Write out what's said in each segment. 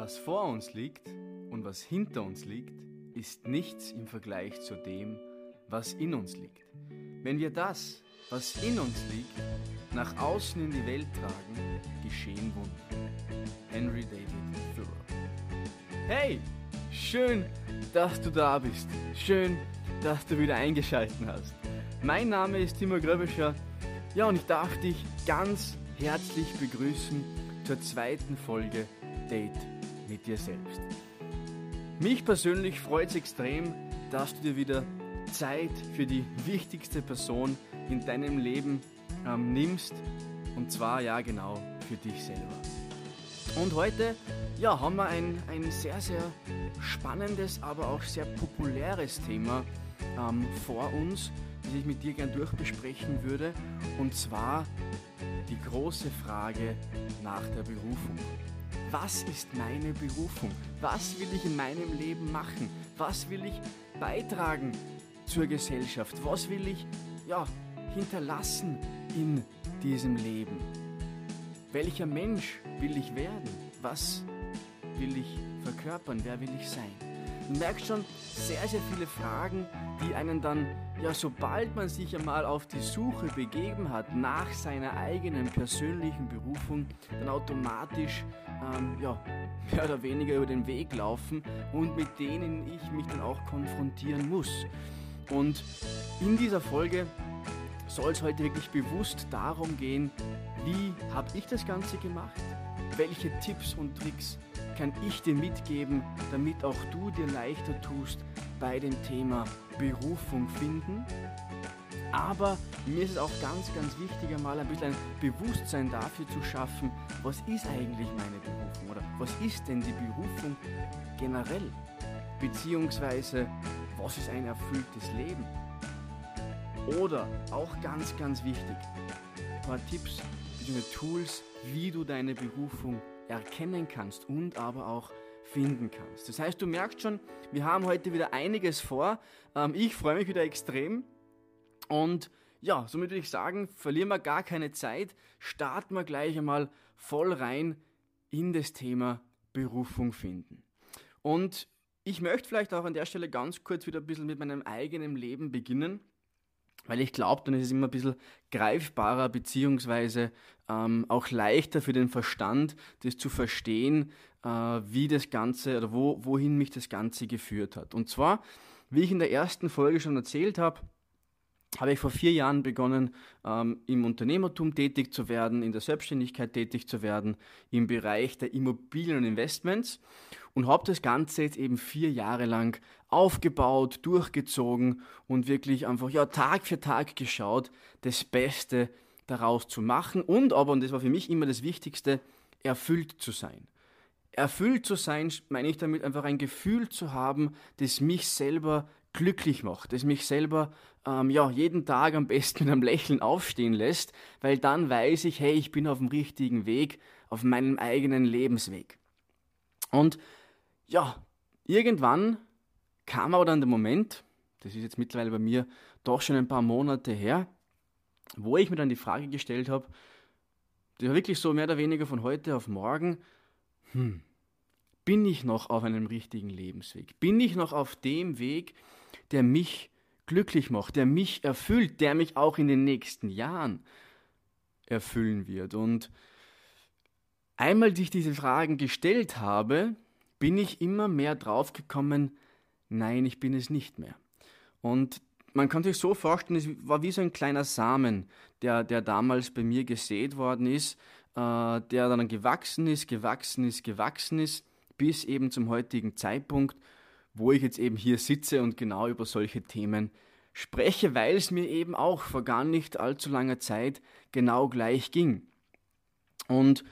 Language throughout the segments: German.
Was vor uns liegt und was hinter uns liegt, ist nichts im Vergleich zu dem, was in uns liegt. Wenn wir das, was in uns liegt, nach außen in die Welt tragen, geschehen Wunder. Henry David Thoreau. Hey, schön, dass du da bist. Schön, dass du wieder eingeschaltet hast. Mein Name ist Timo. Ja, und ich darf dich ganz herzlich begrüßen zur zweiten Folge Date mit dir selbst. Mich persönlich freut es extrem, dass du dir wieder Zeit für die wichtigste Person in deinem Leben nimmst, und zwar, ja genau, für dich selber. Und heute, ja, haben wir ein sehr, sehr spannendes, aber auch sehr populäres Thema vor uns, das ich mit dir gern durchbesprechen würde, und zwar die große Frage nach der Berufung. Was ist meine Berufung? Was will ich in meinem Leben machen? Was will ich beitragen zur Gesellschaft? Was will ich, ja, hinterlassen in diesem Leben? Welcher Mensch will ich werden? Was will ich verkörpern? Wer will ich sein? Du merkst schon, sehr, sehr viele Fragen, die einen dann, ja, sobald man sich einmal auf die Suche begeben hat nach seiner eigenen persönlichen Berufung, dann automatisch mehr oder weniger über den Weg laufen und mit denen ich mich dann auch konfrontieren muss. Und in dieser Folge soll es heute wirklich bewusst darum gehen, wie habe ich das Ganze gemacht? Welche Tipps und Tricks kann ich dir mitgeben, damit auch du dir leichter tust bei dem Thema Berufung finden? Aber mir ist es auch ganz, ganz wichtig, einmal ein bisschen ein Bewusstsein dafür zu schaffen, was ist eigentlich meine Berufung oder was ist denn die Berufung generell? Beziehungsweise, was ist ein erfülltes Leben? Oder auch ganz, ganz wichtig, ein paar Tipps bzw. Tools, wie du deine Berufung erkennen kannst und aber auch finden kannst. Das heißt, du merkst schon, wir haben heute wieder einiges vor. Ich freue mich wieder extrem. Und ja, somit würde ich sagen, verlieren wir gar keine Zeit, starten wir gleich einmal voll rein in das Thema Berufung finden. Und ich möchte vielleicht auch an der Stelle ganz kurz wieder ein bisschen mit meinem eigenen Leben beginnen, weil ich glaube, dann ist es immer ein bisschen greifbarer beziehungsweise auch leichter für den Verstand, das zu verstehen, wie das Ganze oder wohin mich das Ganze geführt hat. Und zwar, wie ich in der ersten Folge schon erzählt habe, habe ich vor 4 Jahren begonnen, im Unternehmertum tätig zu werden, in der Selbstständigkeit tätig zu werden, im Bereich der Immobilien und Investments, und habe das Ganze jetzt eben 4 Jahre lang aufgebaut, durchgezogen und wirklich einfach, ja, Tag für Tag geschaut, das Beste daraus zu machen und aber, und das war für mich immer das Wichtigste, erfüllt zu sein. Erfüllt zu sein, meine ich damit einfach ein Gefühl zu haben, das mich selber glücklich macht, das mich selber jeden Tag am besten mit einem Lächeln aufstehen lässt, weil dann weiß ich, hey, ich bin auf dem richtigen Weg, auf meinem eigenen Lebensweg. Und ja, irgendwann kam aber dann der Moment, das ist jetzt mittlerweile bei mir doch schon ein paar Monate her, wo ich mir dann die Frage gestellt habe, die war wirklich so mehr oder weniger von heute auf morgen, bin ich noch auf einem richtigen Lebensweg? Bin ich noch auf dem Weg, der mich glücklich macht, der mich erfüllt, der mich auch in den nächsten Jahren erfüllen wird? Und einmal, die ich diese Fragen gestellt habe, bin ich immer mehr drauf gekommen, nein, ich bin es nicht mehr. Und man kann sich so vorstellen, es war wie so ein kleiner Samen, der damals bei mir gesät worden ist, der dann gewachsen ist, bis eben zum heutigen Zeitpunkt, wo ich jetzt eben hier sitze und genau über solche Themen spreche, weil es mir eben auch vor gar nicht allzu langer Zeit genau gleich ging. Und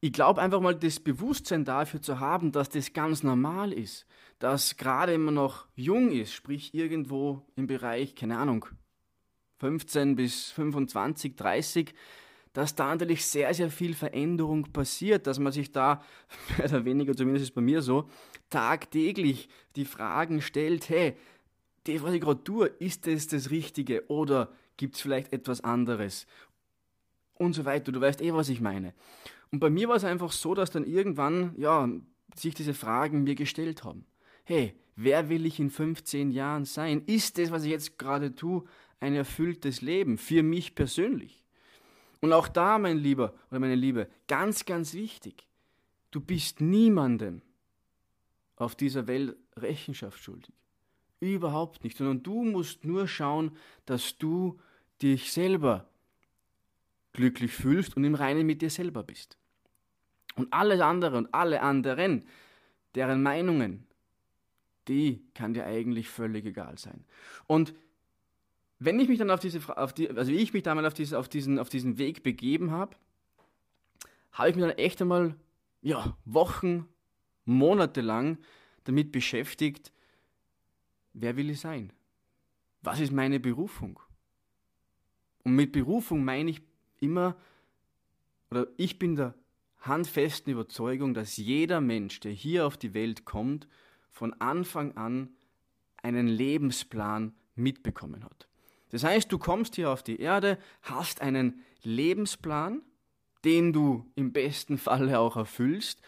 ich glaube einfach mal, das Bewusstsein dafür zu haben, dass das ganz normal ist, dass gerade immer noch jung ist, sprich irgendwo im Bereich, keine Ahnung, 15 bis 25, 30, dass da natürlich sehr, sehr viel Veränderung passiert, dass man sich da, mehr oder weniger, zumindest ist bei mir so, tagtäglich die Fragen stellt, hey, das, was ich gerade tue, ist das das Richtige oder gibt es vielleicht etwas anderes? Und so weiter, du weißt was ich meine. Und bei mir war es einfach so, dass dann irgendwann, ja, sich diese Fragen mir gestellt haben. Hey, wer will ich in 15 Jahren sein? Ist das, was ich jetzt gerade tue, ein erfülltes Leben für mich persönlich? Und auch da, mein Lieber oder meine Liebe, ganz, ganz wichtig, du bist niemandem auf dieser Welt Rechenschaft schuldig. Überhaupt nicht, sondern du musst nur schauen, dass du dich selber glücklich fühlst und im Reinen mit dir selber bist. Und alles andere und alle anderen, deren Meinungen, die kann dir eigentlich völlig egal sein. Und wenn ich mich dann auf diesen Weg begeben habe, habe ich mich dann echt einmal Wochen, Monate lang damit beschäftigt, wer will ich sein? Was ist meine Berufung? Und mit Berufung meine ich immer, oder ich bin der handfesten Überzeugung, dass jeder Mensch, der hier auf die Welt kommt, von Anfang an einen Lebensplan mitbekommen hat. Das heißt, du kommst hier auf die Erde, hast einen Lebensplan, den du im besten Falle auch erfüllst.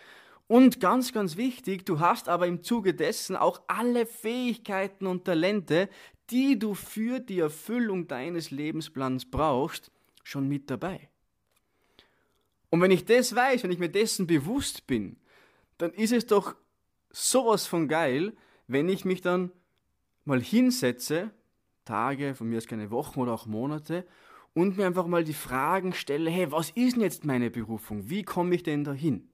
Und ganz, ganz wichtig, du hast aber im Zuge dessen auch alle Fähigkeiten und Talente, die du für die Erfüllung deines Lebensplans brauchst, schon mit dabei. Und wenn ich das weiß, wenn ich mir dessen bewusst bin, dann ist es doch sowas von geil, wenn ich mich dann mal hinsetze, Tage, von mir aus keine Wochen oder auch Monate, und mir einfach mal die Fragen stelle, hey, was ist denn jetzt meine Berufung? Wie komme ich denn dahin?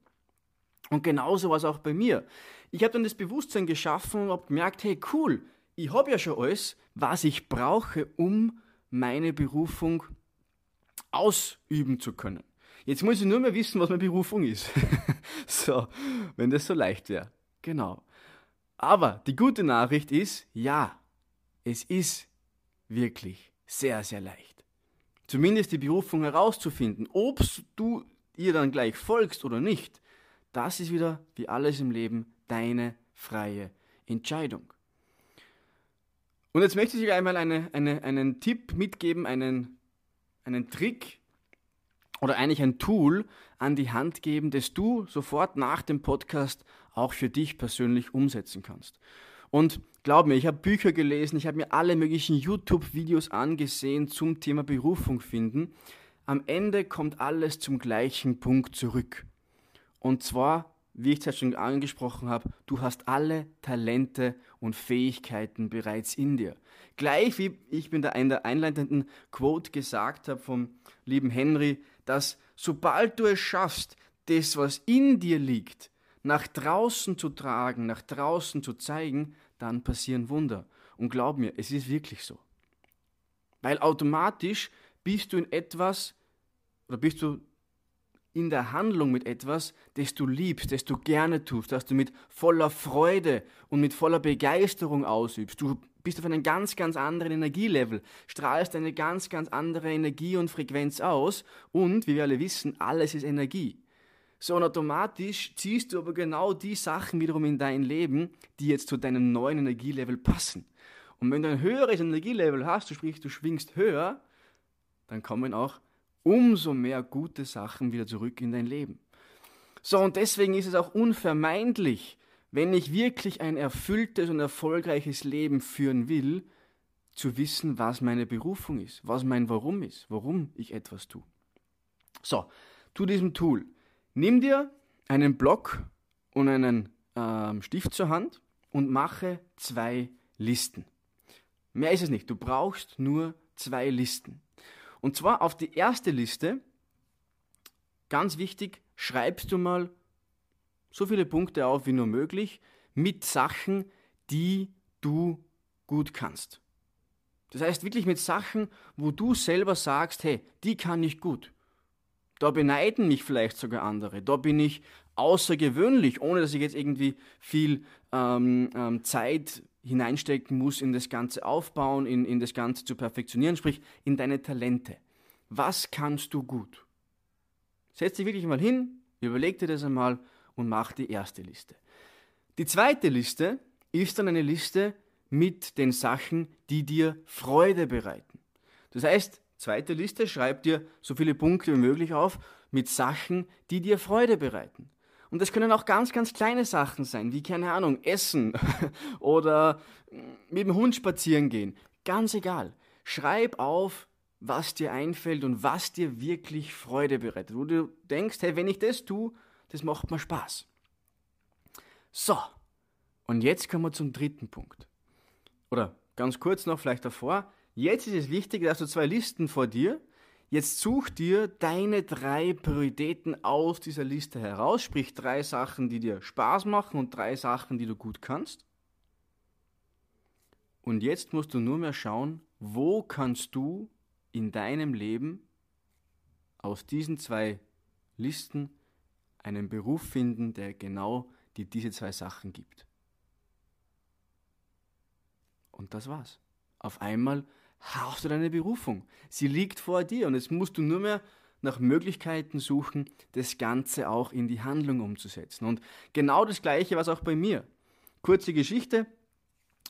Und genauso war es auch bei mir. Ich habe dann das Bewusstsein geschaffen und habe gemerkt, hey, cool, ich habe ja schon alles, was ich brauche, um meine Berufung ausüben zu können. Jetzt muss ich nur mehr wissen, was meine Berufung ist. So, wenn das so leicht wäre. Genau. Aber die gute Nachricht ist, ja, es ist wirklich sehr, sehr leicht. Zumindest die Berufung herauszufinden, ob du ihr dann gleich folgst oder nicht, das ist wieder, wie alles im Leben, deine freie Entscheidung. Und jetzt möchte ich dir einmal einen Tipp mitgeben, einen Trick oder eigentlich ein Tool an die Hand geben, das du sofort nach dem Podcast auch für dich persönlich umsetzen kannst. Und glaub mir, ich habe Bücher gelesen, ich habe mir alle möglichen YouTube-Videos angesehen zum Thema Berufung finden. Am Ende kommt alles zum gleichen Punkt zurück. Und zwar, wie ich es ja schon angesprochen habe, du hast alle Talente und Fähigkeiten bereits in dir. Gleich wie ich in der einleitenden Quote gesagt habe vom lieben Henry, dass sobald du es schaffst, das, was in dir liegt, nach draußen zu tragen, nach draußen zu zeigen, dann passieren Wunder. Und glaub mir, es ist wirklich so. Weil automatisch bist du in etwas, oder bist du in der Handlung mit etwas, das du liebst, das du gerne tust, das du mit voller Freude und mit voller Begeisterung ausübst. Du bist auf einem ganz, ganz anderen Energielevel, strahlst eine ganz, ganz andere Energie und Frequenz aus und, wie wir alle wissen, alles ist Energie. So, und automatisch ziehst du aber genau die Sachen wiederum in dein Leben, die jetzt zu deinem neuen Energielevel passen. Und wenn du ein höheres Energielevel hast, sprich du schwingst höher, dann kommen auch umso mehr gute Sachen wieder zurück in dein Leben. So, und deswegen ist es auch unvermeidlich, wenn ich wirklich ein erfülltes und erfolgreiches Leben führen will, zu wissen, was meine Berufung ist, was mein Warum ist, warum ich etwas tue. So, zu diesem Tool. Nimm dir einen Block und einen Stift zur Hand und mache 2 Listen. Mehr ist es nicht. Du brauchst nur 2 Listen. Und zwar auf die erste Liste, ganz wichtig, schreibst du mal so viele Punkte auf wie nur möglich mit Sachen, die du gut kannst. Das heißt wirklich mit Sachen, wo du selber sagst, hey, die kann ich gut. Da beneiden mich vielleicht sogar andere. Da bin ich außergewöhnlich, ohne dass ich jetzt irgendwie viel Zeit hineinstecken muss, in das Ganze aufbauen, in das Ganze zu perfektionieren, sprich in deine Talente. Was kannst du gut? Setz dich wirklich mal hin, überleg dir das einmal und mach die erste Liste. Die zweite Liste ist dann eine Liste mit den Sachen, die dir Freude bereiten. Das heißt, zweite Liste, schreib dir so viele Punkte wie möglich auf mit Sachen, die dir Freude bereiten. Und das können auch ganz, ganz kleine Sachen sein, wie, keine Ahnung, Essen oder mit dem Hund spazieren gehen. Ganz egal. Schreib auf, was dir einfällt und was dir wirklich Freude bereitet. Wo du denkst, hey, wenn ich das tue, das macht mir Spaß. So, und jetzt kommen wir zum dritten Punkt. Oder ganz kurz noch vielleicht davor. Jetzt ist es wichtig, dass du zwei Listen vor dir. Jetzt such dir deine 3 Prioritäten aus dieser Liste heraus. Sprich 3 Sachen, die dir Spaß machen und 3 Sachen, die du gut kannst. Und jetzt musst du nur mehr schauen, wo kannst du in deinem Leben aus diesen 2 Listen einen Beruf finden, der genau dir diese 2 Sachen gibt. Und das war's. Auf einmal hast du deine Berufung. Sie liegt vor dir und jetzt musst du nur mehr nach Möglichkeiten suchen, das Ganze auch in die Handlung umzusetzen. Und genau das Gleiche war es auch bei mir. Kurze Geschichte.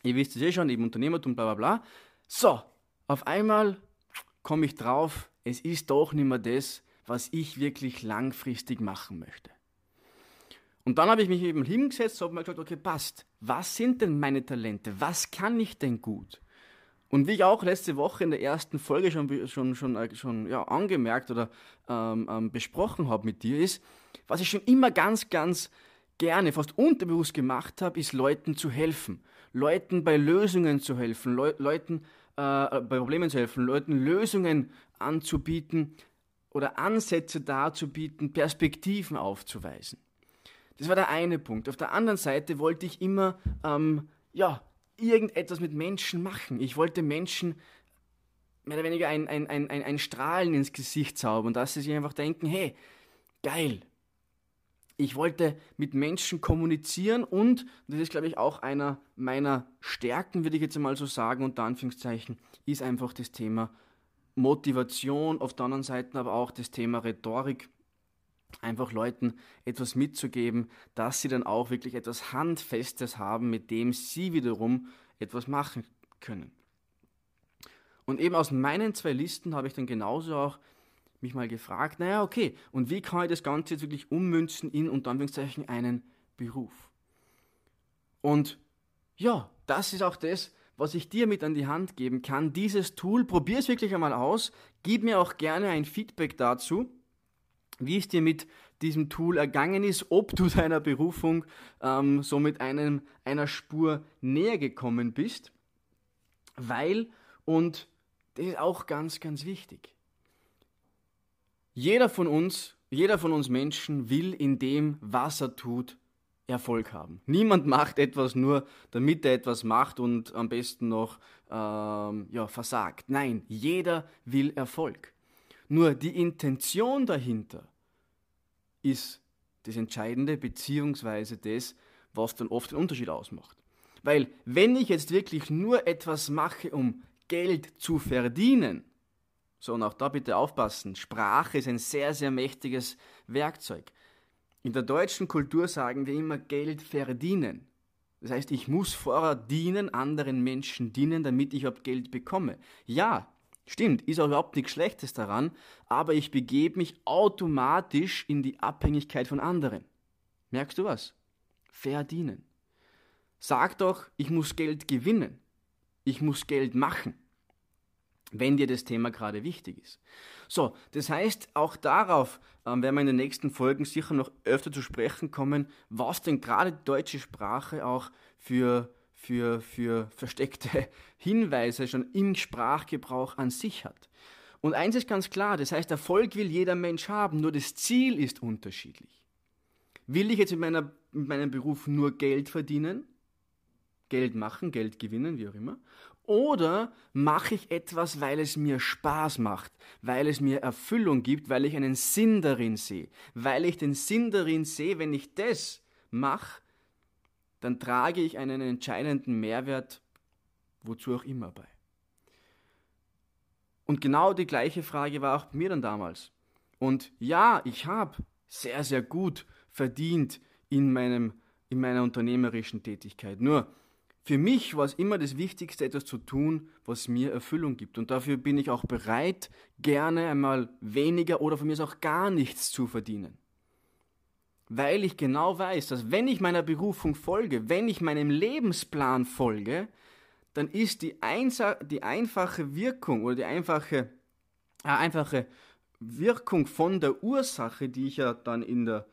Ihr wisst es eh schon, eben Unternehmertum, bla bla bla. So, auf einmal komme ich drauf, es ist doch nicht mehr das, was ich wirklich langfristig machen möchte. Und dann habe ich mich eben hingesetzt und habe mir gesagt, okay, passt, was sind denn meine Talente? Was kann ich denn gut? Und wie ich auch letzte Woche in der ersten Folge schon angemerkt oder besprochen habe mit dir, ist, was ich schon immer ganz, ganz gerne, fast unterbewusst gemacht habe, ist Leuten zu helfen. Leuten bei Lösungen zu helfen, Leuten bei Problemen zu helfen, Leuten Lösungen anzubieten oder Ansätze darzubieten, Perspektiven aufzuweisen. Das war der eine Punkt. Auf der anderen Seite wollte ich immer irgendetwas mit Menschen machen. Ich wollte Menschen mehr oder weniger ein Strahlen ins Gesicht zaubern, dass sie sich einfach denken, hey, geil. Ich wollte mit Menschen kommunizieren und das ist, glaube ich, auch einer meiner Stärken, würde ich jetzt einmal so sagen, unter Anführungszeichen, ist einfach das Thema Motivation, auf der anderen Seite aber auch das Thema Rhetorik, einfach Leuten etwas mitzugeben, dass sie dann auch wirklich etwas Handfestes haben, mit dem sie wiederum etwas machen können. Und eben aus meinen 2 Listen habe ich dann genauso auch mich mal gefragt, naja, okay, und wie kann ich das Ganze jetzt wirklich ummünzen in, unter Anführungszeichen, einen Beruf? Und ja, das ist auch das, was ich dir mit an die Hand geben kann. Dieses Tool, probier es wirklich einmal aus, gib mir auch gerne ein Feedback dazu, wie es dir mit diesem Tool ergangen ist, ob du deiner Berufung so mit einer Spur näher gekommen bist, weil, und das ist auch ganz, ganz wichtig, jeder von uns Menschen will in dem, was er tut, Erfolg haben. Niemand macht etwas nur, damit er etwas macht und am besten noch versagt. Nein, jeder will Erfolg. Nur die Intention dahinter ist das Entscheidende, beziehungsweise das, was dann oft den Unterschied ausmacht. Weil wenn ich jetzt wirklich nur etwas mache, um Geld zu verdienen, so, und auch da bitte aufpassen, Sprache ist ein sehr, sehr mächtiges Werkzeug. In der deutschen Kultur sagen wir immer Geld verdienen. Das heißt, ich muss vorher dienen, anderen Menschen dienen, damit ich überhaupt Geld bekomme. Ja, stimmt, ist auch überhaupt nichts Schlechtes daran, aber ich begebe mich automatisch in die Abhängigkeit von anderen. Merkst du was? Verdienen. Sag doch, ich muss Geld gewinnen. Ich muss Geld machen. Wenn dir das Thema gerade wichtig ist. So, das heißt, auch darauf werden wir in den nächsten Folgen sicher noch öfter zu sprechen kommen, was denn gerade die deutsche Sprache auch für versteckte Hinweise schon im Sprachgebrauch an sich hat. Und eins ist ganz klar, das heißt, Erfolg will jeder Mensch haben, nur das Ziel ist unterschiedlich. Will ich jetzt mit meinem Beruf nur Geld verdienen? Geld machen, Geld gewinnen, wie auch immer. Oder mache ich etwas, weil es mir Spaß macht, weil es mir Erfüllung gibt, weil ich einen Sinn darin sehe. Weil ich den Sinn darin sehe, wenn ich das mache, dann trage ich einen entscheidenden Mehrwert, wozu auch immer bei. Und genau die gleiche Frage war auch bei mir dann damals. Und ja, ich habe sehr, sehr gut verdient in meiner unternehmerischen Tätigkeit. Nur, für mich war es immer das Wichtigste, etwas zu tun, was mir Erfüllung gibt. Und dafür bin ich auch bereit, gerne einmal weniger oder von mir aus auch gar nichts zu verdienen. weil ich genau weiß, dass wenn ich meiner Berufung folge, wenn ich meinem Lebensplan folge, dann ist die einfache Wirkung oder die einfache Wirkung von der Ursache, die ich ja dann in der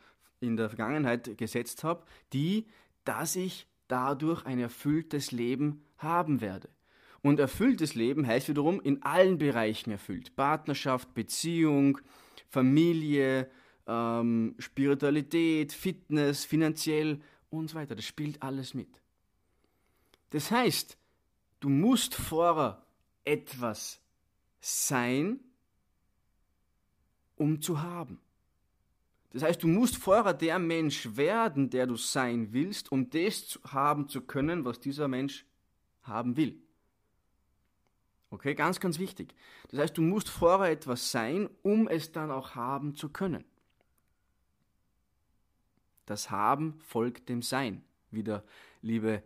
Vergangenheit gesetzt habe, die, dass ich dadurch ein erfülltes Leben haben werde. Und erfülltes Leben heißt wiederum in allen Bereichen erfüllt. Partnerschaft, Beziehung, Familie, Spiritualität, Fitness, finanziell und so weiter. Das spielt alles mit. Das heißt, du musst vorher etwas sein, um zu haben. Das heißt, du musst vorher der Mensch werden, der du sein willst, um das haben zu können, was dieser Mensch haben will. Okay, ganz, ganz wichtig. Das heißt, du musst vorher etwas sein, um es dann auch haben zu können. Das Haben folgt dem Sein, wie der liebe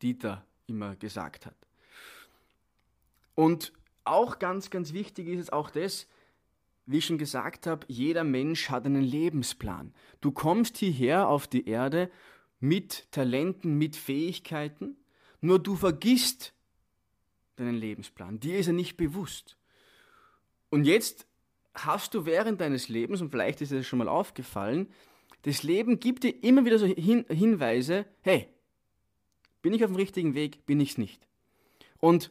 Dieter immer gesagt hat. Und auch ganz, ganz wichtig ist es auch das, wie ich schon gesagt habe, jeder Mensch hat einen Lebensplan. Du kommst hierher auf die Erde mit Talenten, mit Fähigkeiten, nur du vergisst deinen Lebensplan. Dir ist er nicht bewusst. Und jetzt hast du während deines Lebens, und vielleicht ist dir das schon mal aufgefallen, das Leben gibt dir immer wieder so Hinweise, hey, bin ich auf dem richtigen Weg, bin ich es nicht. Und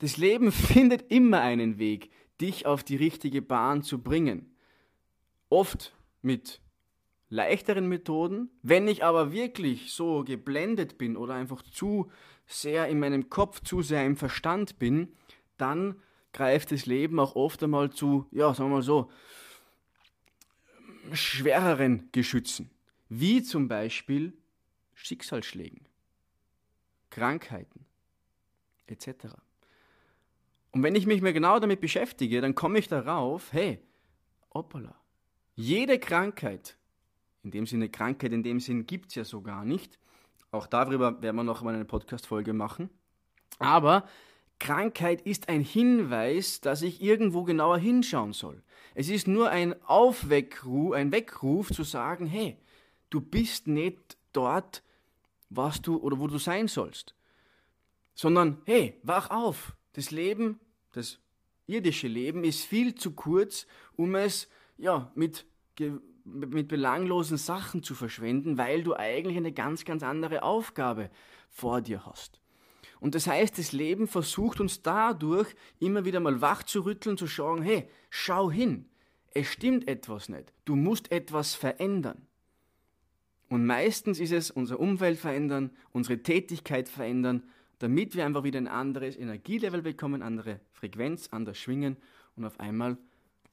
das Leben findet immer einen Weg, dich auf die richtige Bahn zu bringen. Oft mit leichteren Methoden. Wenn ich aber wirklich so geblendet bin oder einfach zu sehr in meinem Kopf, zu sehr im Verstand bin, dann greift das Leben auch oft einmal zu, ja, sagen wir mal so, schwereren Geschützen. Wie zum Beispiel Schicksalsschlägen, Krankheiten etc. Und wenn ich mich mehr genau damit beschäftige, dann komme ich darauf, hey, hoppala, jede Krankheit, in dem Sinne Krankheit, in dem Sinn gibt es ja so gar nicht, auch darüber werden wir noch mal eine Podcast-Folge machen, aber Krankheit ist ein Hinweis, dass ich irgendwo genauer hinschauen soll. Es ist nur ein Weckruf zu sagen, hey, du bist nicht dort, was du oder wo du sein sollst, sondern hey, wach auf, das Leben, das irdische Leben ist viel zu kurz, um es ja, mit belanglosen Sachen zu verschwenden, weil du eigentlich eine ganz, ganz andere Aufgabe vor dir hast. Und das heißt, das Leben versucht uns dadurch immer wieder mal wach zu rütteln, zu schauen, hey, schau hin, es stimmt etwas nicht, du musst etwas verändern. Und meistens ist es unser Umfeld verändern, unsere Tätigkeit verändern, damit wir einfach wieder ein anderes Energielevel bekommen, andere Frequenz, anders schwingen und auf einmal,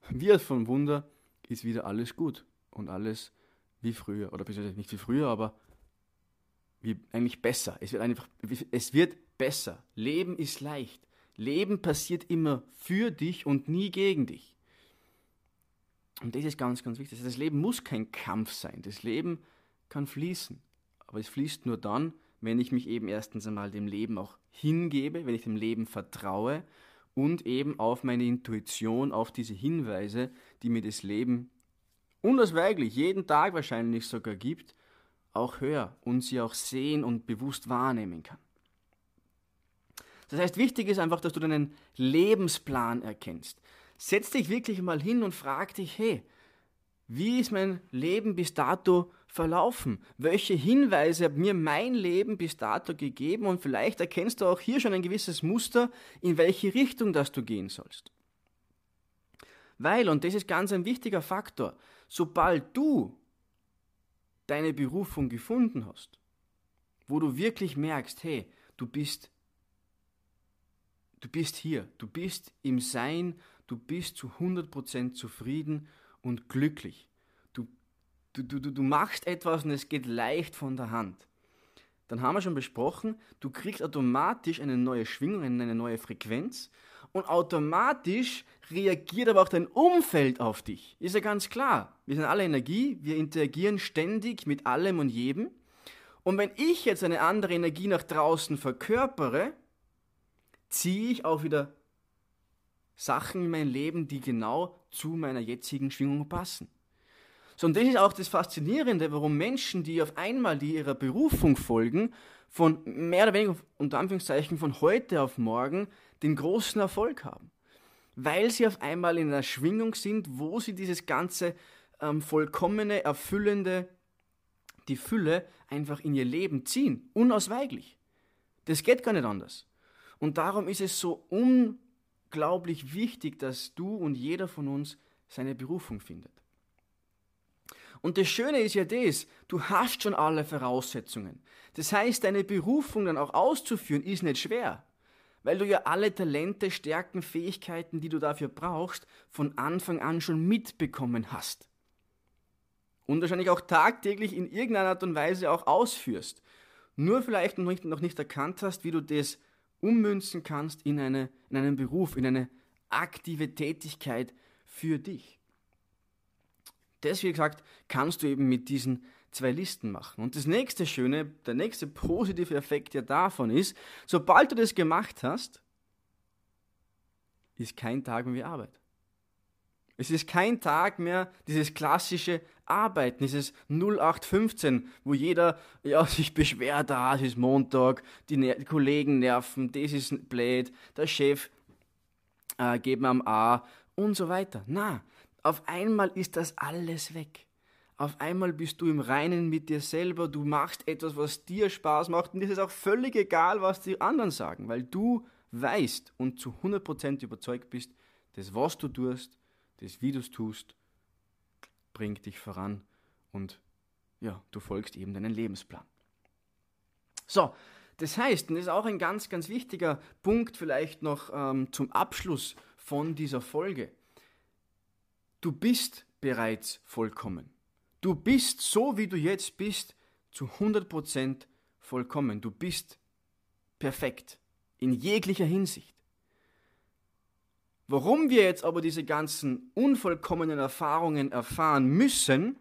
wie von Wunder, ist wieder alles gut und alles wie früher, oder beziehungsweise nicht wie früher, aber wie eigentlich besser. Es wird besser. Leben ist leicht. Leben passiert immer für dich und nie gegen dich. Und das ist ganz, ganz wichtig. Das Leben muss kein Kampf sein. Das Leben kann fließen, aber es fließt nur dann, wenn ich mich eben erstens einmal dem Leben auch hingebe, wenn ich dem Leben vertraue und eben auf meine Intuition, auf diese Hinweise, die mir das Leben unausweichlich jeden Tag wahrscheinlich sogar gibt, auch höre und sie auch sehen und bewusst wahrnehmen kann. Das heißt, wichtig ist einfach, dass du deinen Lebensplan erkennst. Setz dich wirklich mal hin und frag dich, hey, wie ist mein Leben bis dato verlaufen? Welche Hinweise hat mir mein Leben bis dato gegeben? Und vielleicht erkennst du auch hier schon ein gewisses Muster, in welche Richtung das du gehen sollst. Weil, und das ist ganz ein wichtiger Faktor, sobald du deine Berufung gefunden hast, wo du wirklich merkst, hey, du bist hier, du bist im Sein, du bist zu 100% zufrieden und glücklich. Du machst etwas und es geht leicht von der Hand. Dann haben wir schon besprochen, du kriegst automatisch eine neue Schwingung, eine neue Frequenz und automatisch reagiert aber auch dein Umfeld auf dich. Ist ja ganz klar. Wir sind alle Energie, wir interagieren ständig mit allem und jedem. Und wenn ich jetzt eine andere Energie nach draußen verkörpere, ziehe ich auch wieder Sachen in mein Leben, die genau zu meiner jetzigen Schwingung passen. So, und das ist auch das Faszinierende, warum Menschen, die auf einmal die ihrer Berufung folgen, von mehr oder weniger, unter Anführungszeichen, von heute auf morgen den großen Erfolg haben. Weil sie auf einmal in einer Schwingung sind, wo sie dieses ganze vollkommene, erfüllende, die Fülle einfach in ihr Leben ziehen. Unausweichlich. Das geht gar nicht anders. Und darum ist es so unglaublich wichtig, dass du und jeder von uns seine Berufung findet. Und das Schöne ist ja das, du hast schon alle Voraussetzungen. Das heißt, deine Berufung dann auch auszuführen, ist nicht schwer, weil du ja alle Talente, Stärken, Fähigkeiten, die du dafür brauchst, von Anfang an schon mitbekommen hast. Und wahrscheinlich auch tagtäglich in irgendeiner Art und Weise auch ausführst. Nur vielleicht noch nicht erkannt hast, wie du das ummünzen kannst in einen Beruf, in eine aktive Tätigkeit für dich. Das, wie gesagt, kannst du eben mit diesen 2 Listen machen. Und das nächste Schöne, der nächste positive Effekt ja davon ist, sobald du das gemacht hast, ist kein Tag mehr Arbeit. Es ist kein Tag mehr dieses klassische Arbeiten, dieses 0815, wo jeder sich beschwert, es ist Montag, die Kollegen nerven, das ist blöd, der Chef geht mir am A und so weiter. Na, auf einmal ist das alles weg. Auf einmal bist du im Reinen mit dir selber, du machst etwas, was dir Spaß macht und dir ist auch völlig egal, was die anderen sagen, weil du weißt und zu 100% überzeugt bist, das, was du tust, das, wie du es tust, bringt dich voran und ja, du folgst eben deinen Lebensplan. So, das heißt, und das ist auch ein ganz, ganz wichtiger Punkt vielleicht noch zum Abschluss von dieser Folge, du bist bereits vollkommen. Du bist, so wie du jetzt bist, zu 100% vollkommen. Du bist perfekt, in jeglicher Hinsicht. Warum wir jetzt aber diese ganzen unvollkommenen Erfahrungen erfahren müssen,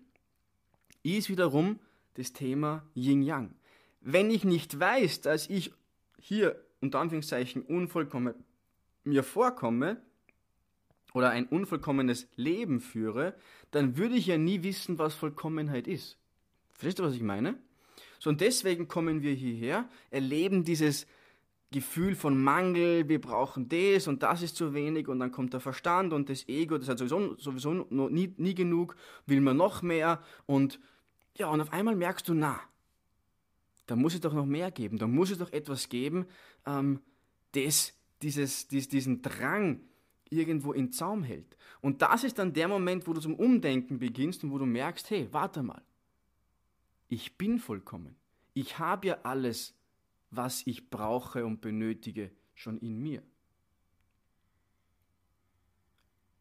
ist wiederum das Thema Yin-Yang. Wenn ich nicht weiß, dass ich hier, unter Anführungszeichen, unvollkommen mir vorkomme, oder ein unvollkommenes Leben führe, dann würde ich ja nie wissen, was Vollkommenheit ist. Verstehst du, was ich meine? So, und deswegen kommen wir hierher, erleben dieses Gefühl von Mangel, wir brauchen das und das ist zu wenig und dann kommt der Verstand und das Ego, das hat sowieso noch nie genug, will man noch mehr und ja, und auf einmal merkst du, na, da muss es doch noch mehr geben, da muss es doch etwas geben, diesen Drang irgendwo in Zaum hält. Und das ist dann der Moment, wo du zum Umdenken beginnst und wo du merkst, hey, warte mal, ich bin vollkommen. Ich habe ja alles, was ich brauche und benötige, schon in mir.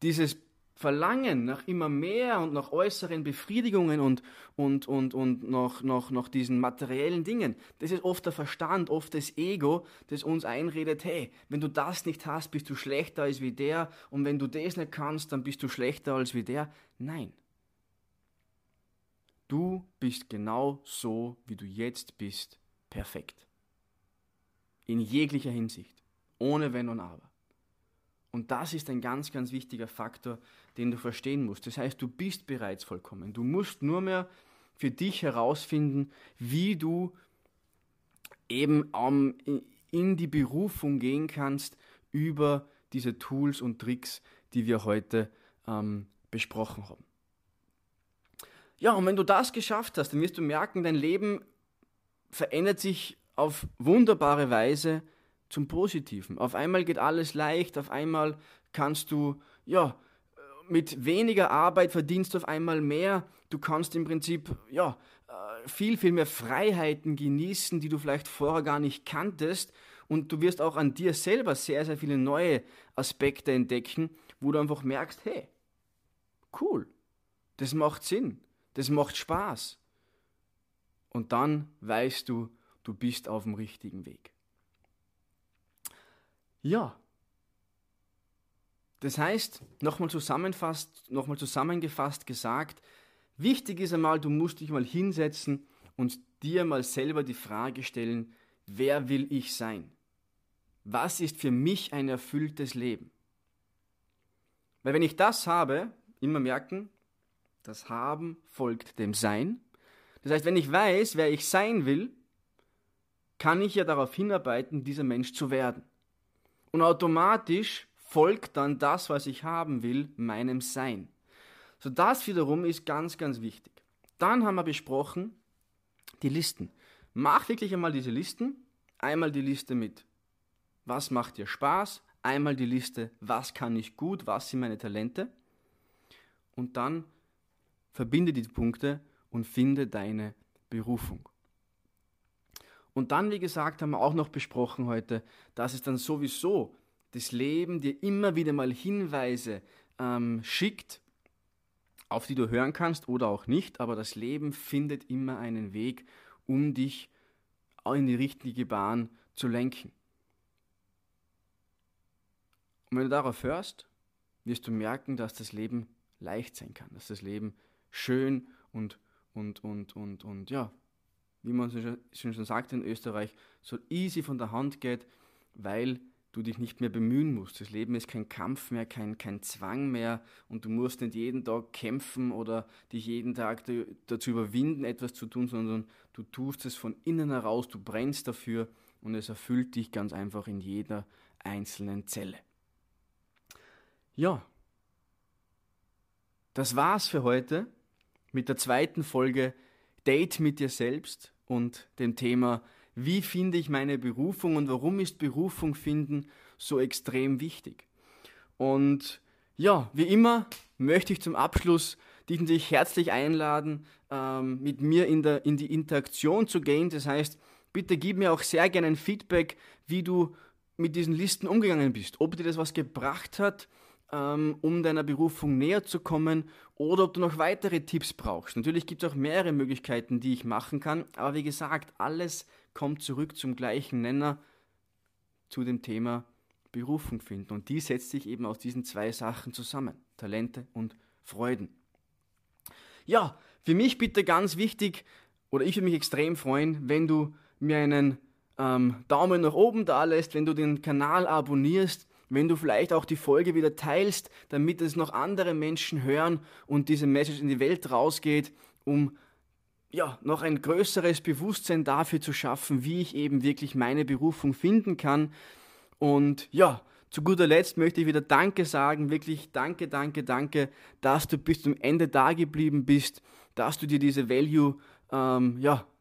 Dieses Verlangen nach immer mehr und nach äußeren Befriedigungen und nach diesen materiellen Dingen, das ist oft der Verstand, oft das Ego, das uns einredet, hey, wenn du das nicht hast, bist du schlechter als wie der und wenn du das nicht kannst, dann bist du schlechter als wie der. Nein. Du bist genau so, wie du jetzt bist, perfekt. In jeglicher Hinsicht. Ohne Wenn und Aber. Und das ist ein ganz, ganz wichtiger Faktor, den du verstehen musst. Das heißt, du bist bereits vollkommen. Du musst nur mehr für dich herausfinden, wie du eben in die Berufung gehen kannst über diese Tools und Tricks, die wir heute besprochen haben. Ja, und wenn du das geschafft hast, dann wirst du merken, dein Leben verändert sich auf wunderbare Weise zum Positiven. Auf einmal geht alles leicht, auf einmal kannst du, ja, mit weniger Arbeit verdienst du auf einmal mehr, du kannst im Prinzip, ja, viel, viel mehr Freiheiten genießen, die du vielleicht vorher gar nicht kanntest und du wirst auch an dir selber sehr, sehr viele neue Aspekte entdecken, wo du einfach merkst, hey, cool, das macht Sinn, das macht Spaß und dann weißt du, du bist auf dem richtigen Weg. Ja, das heißt, nochmal zusammengefasst gesagt, wichtig ist einmal, du musst dich mal hinsetzen und dir mal selber die Frage stellen, wer will ich sein? Was ist für mich ein erfülltes Leben? Weil wenn ich das habe, immer merken, das Haben folgt dem Sein. Das heißt, wenn ich weiß, wer ich sein will, kann ich ja darauf hinarbeiten, dieser Mensch zu werden. Und automatisch folgt dann das, was ich haben will, meinem Sein. So, das wiederum ist ganz, ganz wichtig. Dann haben wir besprochen, die Listen. Mach wirklich einmal diese Listen. Einmal die Liste mit, was macht dir Spaß? Einmal die Liste, was kann ich gut? Was sind meine Talente? Und dann verbinde die Punkte und finde deine Berufung. Und dann, wie gesagt, haben wir auch noch besprochen heute, dass es dann sowieso das Leben dir immer wieder mal Hinweise schickt, auf die du hören kannst oder auch nicht, aber das Leben findet immer einen Weg, um dich in die richtige Bahn zu lenken. Und wenn du darauf hörst, wirst du merken, dass das Leben leicht sein kann, dass das Leben schön und ja, wie man schon sagt in Österreich, so easy von der Hand geht, weil du dich nicht mehr bemühen musst. Das Leben ist kein Kampf mehr, kein Zwang mehr und du musst nicht jeden Tag kämpfen oder dich jeden Tag dazu überwinden, etwas zu tun, sondern du tust es von innen heraus, du brennst dafür und es erfüllt dich ganz einfach in jeder einzelnen Zelle. Ja, das war's für heute mit der zweiten Folge Date mit dir selbst und dem Thema: Wie finde ich meine Berufung und warum ist Berufung finden so extrem wichtig? Und ja, wie immer möchte ich zum Abschluss dich natürlich herzlich einladen, mit mir in die Interaktion zu gehen. Das heißt, bitte gib mir auch sehr gerne ein Feedback, wie du mit diesen Listen umgegangen bist. Ob dir das was gebracht hat, um deiner Berufung näher zu kommen oder ob du noch weitere Tipps brauchst. Natürlich gibt es auch mehrere Möglichkeiten, die ich machen kann. Aber wie gesagt, alles kommt zurück zum gleichen Nenner, zu dem Thema Berufung finden. Und die setzt sich eben aus diesen zwei Sachen zusammen, Talente und Freuden. Ja, für mich bitte ganz wichtig, oder ich würde mich extrem freuen, wenn du mir einen Daumen nach oben da lässt, wenn du den Kanal abonnierst, wenn du vielleicht auch die Folge wieder teilst, damit es noch andere Menschen hören und diese Message in die Welt rausgeht, um ja, noch ein größeres Bewusstsein dafür zu schaffen, wie ich eben wirklich meine Berufung finden kann. Und ja, zu guter Letzt möchte ich wieder Danke sagen, wirklich danke, dass du bis zum Ende da geblieben bist, dass du dir diese Value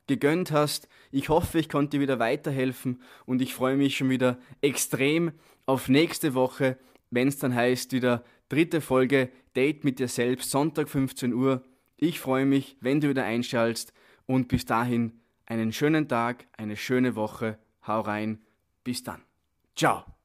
gegönnt hast. Ich hoffe, ich konnte dir wieder weiterhelfen und ich freue mich schon wieder extrem auf nächste Woche, wenn es dann heißt, wieder dritte Folge Date mit dir selbst, Sonntag 15 Uhr. Ich freue mich, wenn du wieder einschaltest und bis dahin einen schönen Tag, eine schöne Woche. Hau rein, bis dann. Ciao.